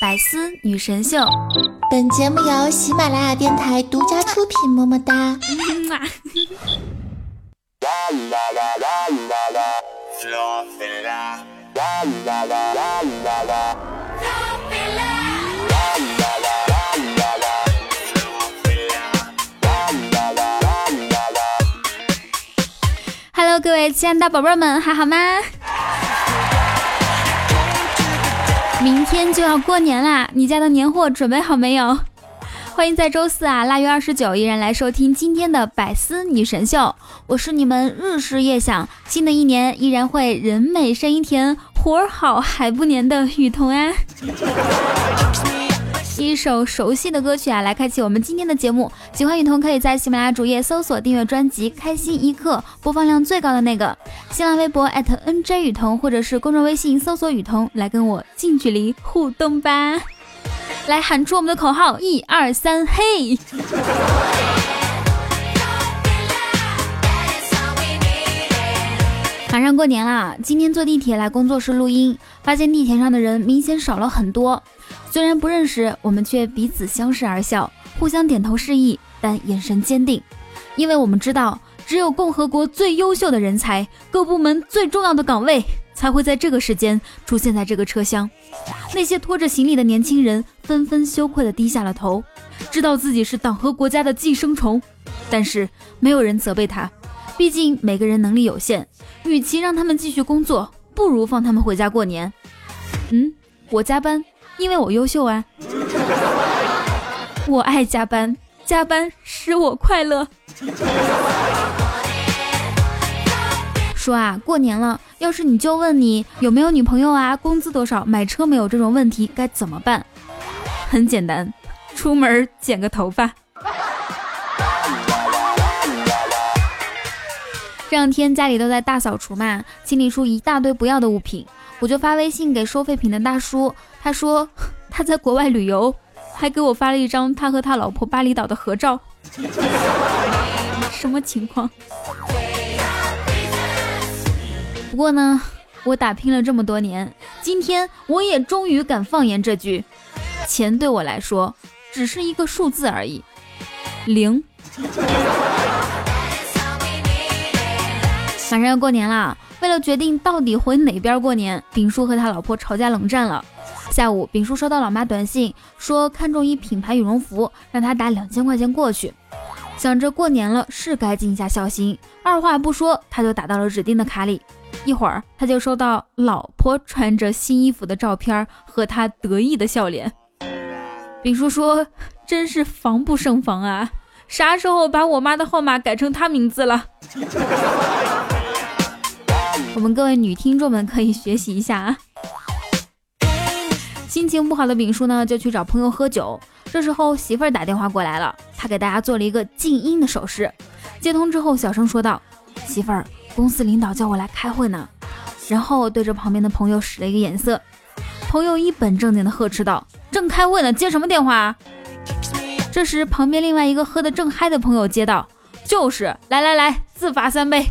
百思女神秀，本节目由喜马拉雅电台独家出品，么么哒。Hello， 各位亲爱的宝贝们，还好吗？明天就要过年啦，你家的年货准备好没有？欢迎在周四腊月29日依然来收听今天的百思女神秀，我是你们日思夜想，新的一年依然会人美声音甜，活好还不粘的雨桐啊。一首熟悉的歌曲来开启我们今天的节目。喜欢雨桐可以在喜马拉雅主页搜索订阅专辑《开心一刻》，播放量最高的那个。新浪微博 @NJ 雨桐，或者是公众微信搜索雨桐，来跟我近距离互动吧。来喊出我们的口号，1、2、3，嘿！马上过年啦，今天坐地铁来工作室录音，发现地铁上的人明显少了很多。虽然不认识，我们却彼此相视而笑，互相点头示意，但眼神坚定，因为我们知道，只有共和国最优秀的人才，各部门最重要的岗位，才会在这个时间出现在这个车厢。那些拖着行李的年轻人纷纷羞愧地低下了头，知道自己是党和国家的寄生虫，但是没有人责备他，毕竟每个人能力有限，与其让他们继续工作，不如放他们回家过年。我加班，因为我优秀啊。我爱加班，加班使我快乐。说啊，过年了，要是你就问你有没有女朋友啊，工资多少，买车没有这种问题该怎么办？很简单，出门剪个头发。这两天家里都在大扫除嘛，清理出一大堆不要的物品，我就发微信给收废品的大叔，他说他在国外旅游，还给我发了一张他和他老婆巴厘岛的合照。什么情况？不过呢，我打拼了这么多年，今天我也终于敢放言这句，钱对我来说只是一个数字而已，0。马上要过年了，为了决定到底回哪边过年，丙叔和他老婆吵架冷战了。下午丙叔收到老妈短信，说看中一品牌羽绒服，让他打2000块钱过去。想着过年了是该尽一下孝心，二话不说他就打到了指定的卡里。一会儿他就收到老婆穿着新衣服的照片和他得意的笑脸。丙叔说，真是防不胜防啊，啥时候把我妈的号码改成他名字了。我们各位女听众们可以学习一下啊。心情不好的丙叔呢就去找朋友喝酒，这时候媳妇儿打电话过来了，她给大家做了一个静音的手势。接通之后小声说道，媳妇儿，公司领导叫我来开会呢，然后对着旁边的朋友使了一个眼色。朋友一本正经的呵斥道，正开会呢，接什么电话啊？这时旁边另外一个喝得正嗨的朋友接道，就是，来来来，自罚3杯。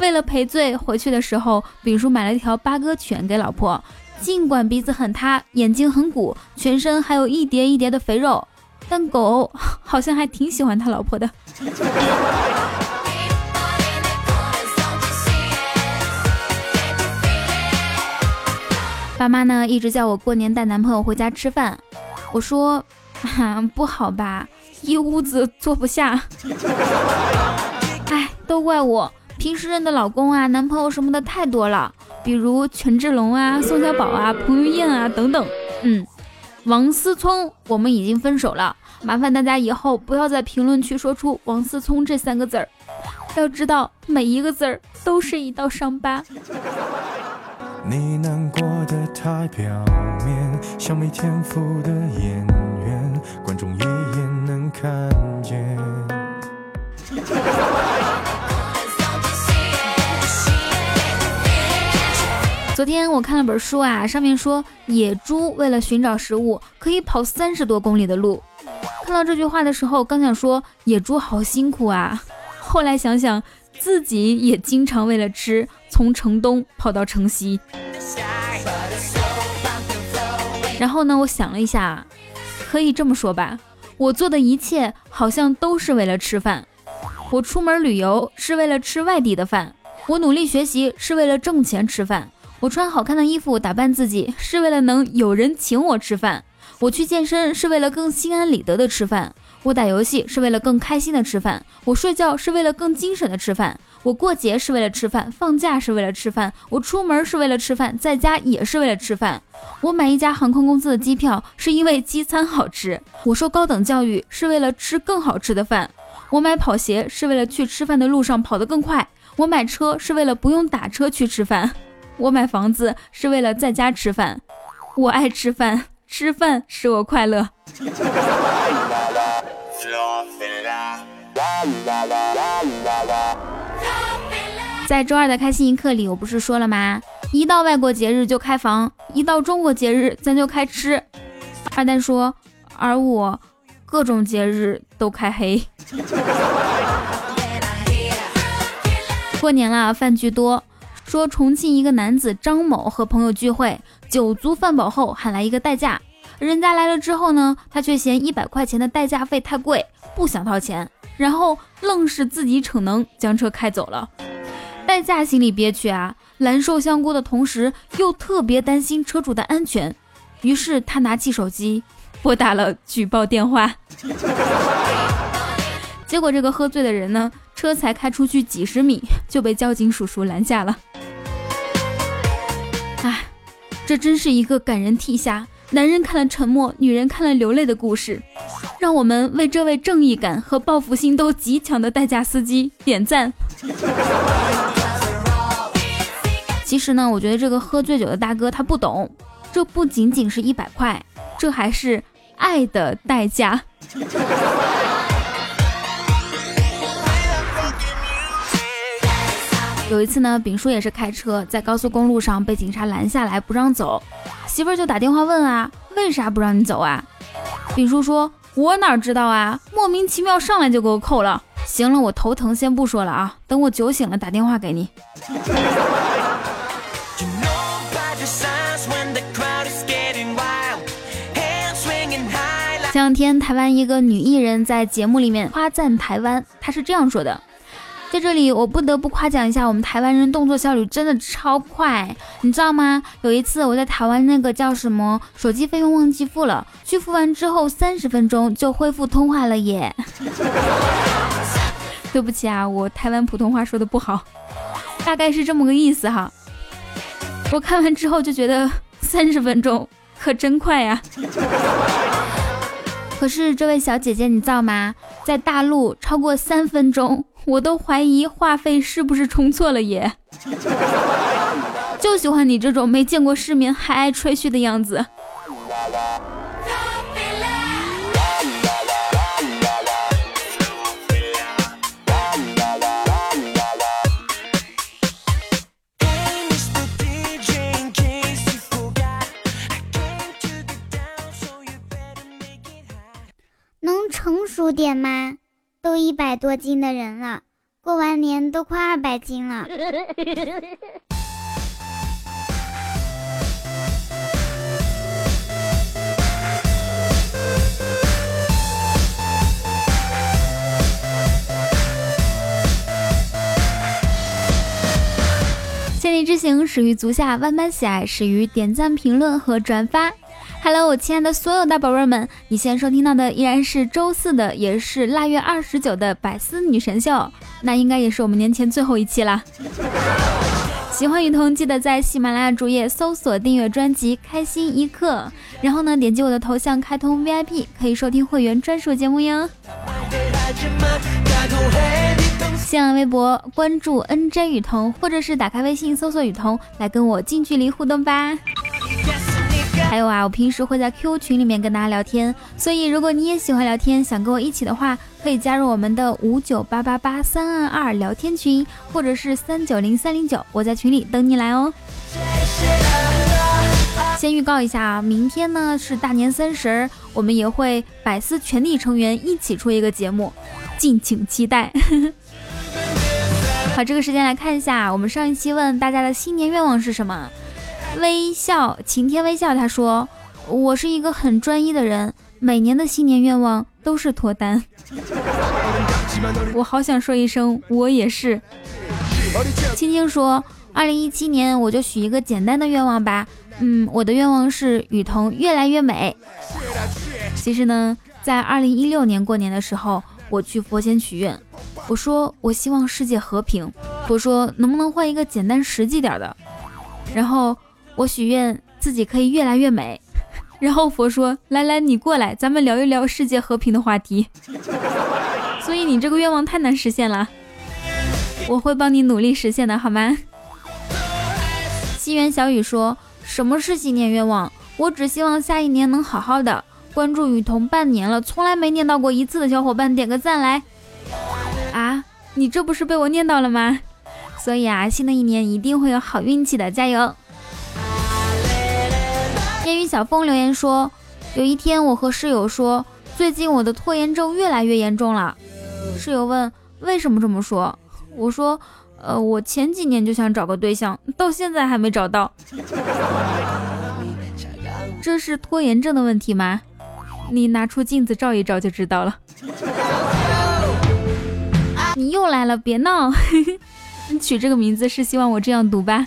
为了赔罪，回去的时候丙叔买了一条八哥犬给老婆，尽管鼻子很塌，眼睛很鼓，全身还有一叠一叠的肥肉，但狗好像还挺喜欢他老婆的。爸妈呢一直叫我过年带男朋友回家吃饭，我说不好吧，一屋子坐不下。哎，都怪我平时认的老公啊男朋友什么的太多了，比如权志龙啊、宋小宝啊、彭于晏啊等等。王思聪我们已经分手了，麻烦大家以后不要在评论区说出王思聪这3个字儿，要知道每一个字儿都是一道伤疤。你难过的太表面，像没天赋的演员，观众一眼能看见。昨天我看了本书啊，上面说野猪为了寻找食物可以跑30多公里的路。看到这句话的时候刚想说野猪好辛苦啊，后来想想自己也经常为了吃从城东跑到城西。然后呢，我想了一下，可以这么说吧，我做的一切好像都是为了吃饭。我出门旅游是为了吃外地的饭，我努力学习是为了挣钱吃饭，我穿好看的衣服打扮自己是为了能有人请我吃饭，我去健身是为了更心安理得的吃饭，我打游戏是为了更开心的吃饭，我睡觉是为了更精神的吃饭，我过节是为了吃饭，放假是为了吃饭，我出门是为了吃饭，在家也是为了吃饭，我买一家航空公司的机票是因为机餐好吃，我受高等教育是为了吃更好吃的饭，我买跑鞋是为了去吃饭的路上跑得更快，我买车是为了不用打车去吃饭，我买房子是为了在家吃饭，我爱吃饭，吃饭使我快乐。在周二的开心一刻里，我不是说了吗，一到外国节日就开房，一到中国节日咱就开吃。二蛋说，而我各种节日都开黑。过年了，饭局多。说重庆一个男子张某和朋友聚会，酒足饭饱后喊来一个代驾，人家来了之后呢，他却嫌100块钱的代驾费太贵，不想掏钱，然后愣是自己逞能将车开走了。代驾心里憋屈啊，难受香菇的同时又特别担心车主的安全，于是他拿起手机拨打了举报电话。结果这个喝醉的人呢，车才开出去几十米就被交警叔叔拦下了。哎，这真是一个感人涕下，男人看了沉默，女人看了流泪的故事，让我们为这位正义感和报复心都极强的代驾司机点赞。其实呢，我觉得这个喝醉酒的大哥他不懂，这不仅仅是100块，这还是爱的代价。有一次呢，丙叔也是开车在高速公路上被警察拦下来不让走，媳妇儿就打电话问啊，为啥不让你走啊？丙叔说，我哪知道啊，莫名其妙上来就给我扣了。行了，我头疼先不说了啊，等我酒醒了打电话给你。前两天台湾一个女艺人在节目里面夸赞台湾，她是这样说的，在这里我不得不夸奖一下我们台湾人动作效率真的超快，你知道吗，有一次我在台湾那个叫什么手机费用忘记付了，去付完之后30分钟就恢复通话了耶。对不起啊，我台湾普通话说的不好，大概是这么个意思哈。我看完之后就觉得30分钟可真快呀。可是这位小姐姐你知道吗，在大陆超过3分钟我都怀疑话费是不是充错了耶。就喜欢你这种没见过世面还爱吹嘘的样子。能成熟点吗？都100多斤的人了，过完年都快200斤了。千里之行，始于足下；万般喜爱，始于点赞、评论和转发。Hello， 我亲爱的所有大宝贝们，你现在收听到的依然是周四的，也是腊月29的百思女神秀，那应该也是我们年前最后一期啦。喜欢雨桐记得在喜马拉雅主页搜索订阅专辑开心一刻，然后呢点击我的头像开通 VIP 可以收听会员专属节目哟。新浪微博关注 NJ 雨桐，或者是打开微信搜索雨桐来跟我近距离互动吧。还有啊，我平时会在 Q 群里面跟大家聊天，所以如果你也喜欢聊天想跟我一起的话，可以加入我们的598883222聊天群，或者是3903009，我在群里等你来哦。先预告一下啊，明天呢是大年30，我们也会百思全体成员一起出一个节目，敬请期待。好，这个时间来看一下我们上一期问大家的新年愿望是什么。微笑晴天微笑他说，我是一个很专一的人，每年的新年愿望都是脱单。我好想说一声我也是。青青说，2017年我就许一个简单的愿望吧，我的愿望是雨桐越来越美。其实呢，在2016年过年的时候，我去佛前许愿，我说我希望世界和平，我说能不能换一个简单实际点的，然后我许愿自己可以越来越美，然后佛说来来你过来，咱们聊一聊世界和平的话题。所以你这个愿望太难实现了，我会帮你努力实现的好吗？西园小雨说，什么是新年愿望？我只希望下一年能好好的。关注雨桐半年了，从来没念到过一次的小伙伴点个赞来啊！你这不是被我念到了吗？所以啊，新的一年一定会有好运气的，加油！烟雨小风留言说，有一天我和室友说，最近我的拖延症越来越严重了。室友问为什么这么说，我说我前几年就想找个对象，到现在还没找到。这是拖延症的问题吗？你拿出镜子照一照就知道了。你又来了别闹。你取这个名字是希望我这样读吧？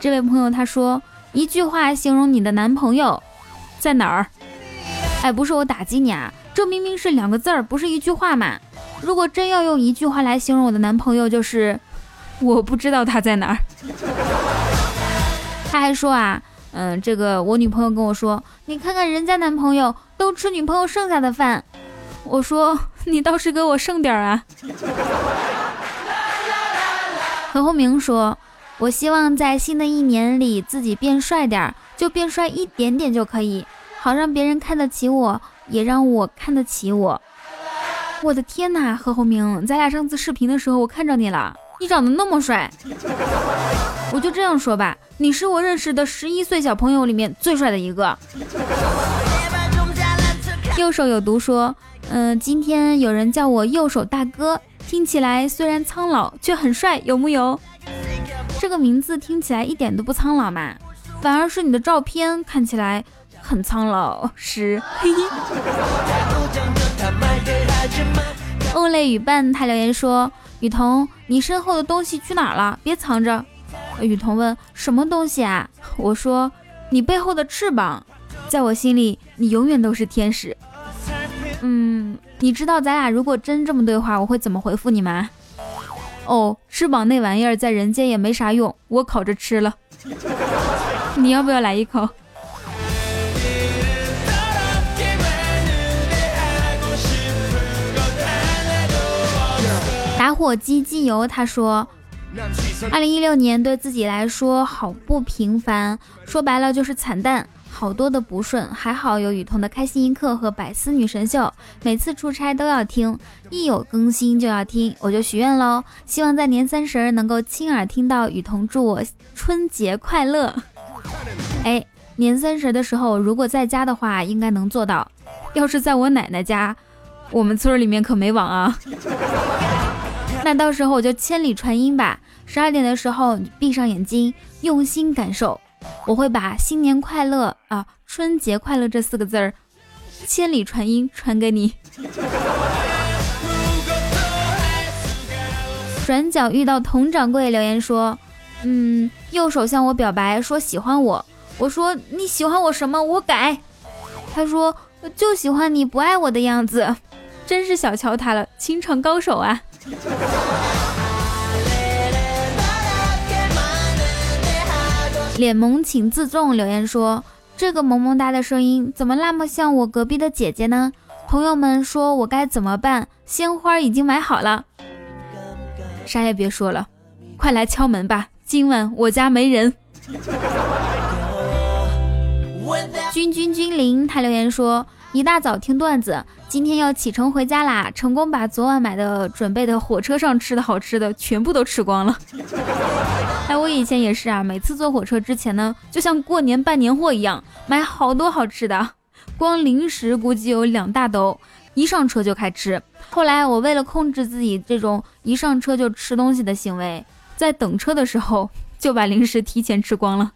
这位朋友他说，一句话形容你的男朋友在哪儿。哎，不是我打击你啊，这明明是两个字儿，不是一句话嘛。如果真要用一句话来形容我的男朋友，就是我不知道他在哪儿。他还说啊，这个我女朋友跟我说，你看看人家男朋友都吃女朋友剩下的饭。我说你倒是给我剩点啊。何鸿明说，我希望在新的一年里自己变帅点，就变帅一点点就可以，好让别人看得起我，也让我看得起我。我的天哪，何鸿明，咱俩上次视频的时候我看着你了，你长得那么帅。我就这样说吧，你是我认识的11岁小朋友里面最帅的一个。右手有毒说，今天有人叫我右手大哥，听起来虽然苍老却很帅，有木有？这个名字听起来一点都不苍老嘛，反而是你的照片看起来很苍老是。欧蕾与伴他留言说，雨桐，你身后的东西去哪儿了？别藏着。雨桐问，什么东西啊？我说你背后的翅膀，在我心里你永远都是天使。你知道咱俩如果真这么对话我会怎么回复你吗？哦，翅膀那玩意儿在人间也没啥用，我烤着吃了。你要不要来一口？打火机机油他说，2016年对自己来说好不平凡，说白了就是惨淡，好多的不顺，还好有雨桐的开心一刻和百思女神秀，每次出差都要听，一有更新就要听，我就许愿喽，希望在年30能够亲耳听到雨桐祝我春节快乐。哎，年30的时候如果在家的话应该能做到，要是在我奶奶家，我们村里面可没网啊。那到时候我就千里传音吧，12点的时候闭上眼睛用心感受，我会把新年快乐啊春节快乐这4个字儿千里传音传给你。转角遇到佟掌柜留言说，右手向我表白说喜欢我，我说你喜欢我什么？我改。他说就喜欢你不爱我的样子，真是小瞧他了，情场高手啊。脸萌请自重留言说，这个萌萌哒的声音怎么那么像我隔壁的姐姐呢？朋友们说我该怎么办？鲜花已经买好了。啥也别说了，快来敲门吧，今晚我家没人。君灵他留言说，一大早听段子，今天要启程回家啦，成功把昨晚买的准备的火车上吃的好吃的全部都吃光了。哎，我以前也是啊，每次坐火车之前呢，就像过年办年货一样买好多好吃的，光零食估计有2大兜，一上车就开吃。后来我为了控制自己这种一上车就吃东西的行为，在等车的时候就把零食提前吃光了。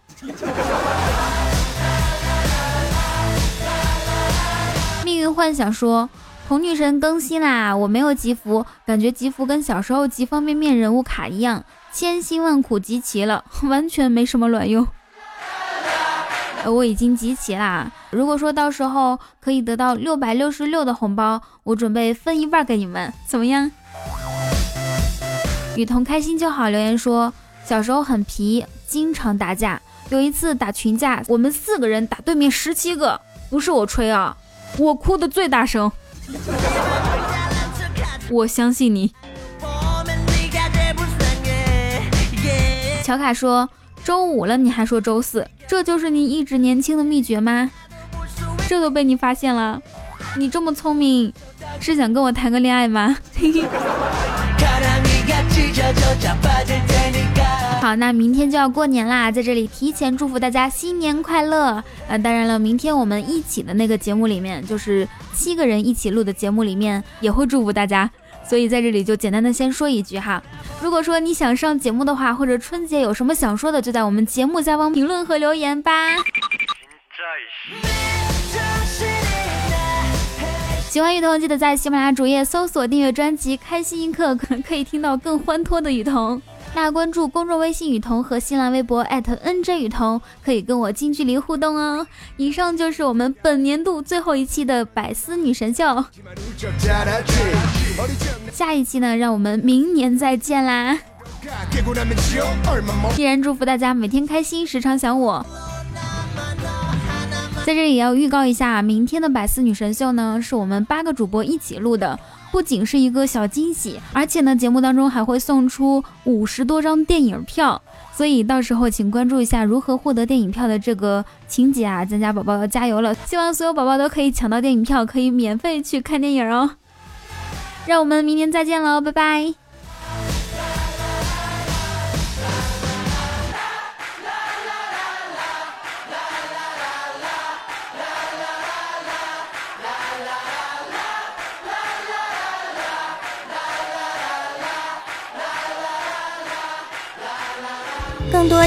命运幻想说童女神更新啦，我没有集福，感觉集福跟小时候集方便面人物卡一样，千辛万苦集齐了，完全没什么卵用。我已经集齐啦，如果说到时候可以得到666的红包，我准备分一半给你们，怎么样？雨桐开心就好留言说，小时候很皮，经常打架，有一次打群架，我们4个人打对面17个，不是我吹啊，我哭得最大声。我相信你。乔卡说周五了你还说周四，这就是你一直年轻的秘诀吗？这都被你发现了，你这么聪明是想跟我谈个恋爱吗？好，那明天就要过年啦，在这里提前祝福大家新年快乐。当然了，明天我们一起的那个节目里面，就是7个人一起录的节目里面也会祝福大家，所以在这里就简单的先说一句哈，如果说你想上节目的话，或者春节有什么想说的，就在我们节目下方评论和留言吧。喜欢雨桐记得在喜马拉雅主页搜索订阅专辑开心一刻，可以听到更欢脱的雨桐。那关注公众微信雨桐和新浪微博 @NJ 雨桐，可以跟我近距离互动哦。以上就是我们本年度最后一期的百思女神秀，下一期呢，让我们明年再见啦！依然祝福大家每天开心，时常想我。在这里也要预告一下，明天的百思女神秀呢，是我们8个主播一起录的，不仅是一个小惊喜，而且呢，节目当中还会送出50多张电影票，所以到时候请关注一下如何获得电影票的这个情节啊！咱家宝宝要加油了，希望所有宝宝都可以抢到电影票，可以免费去看电影哦。让我们明年再见喽，拜拜。更多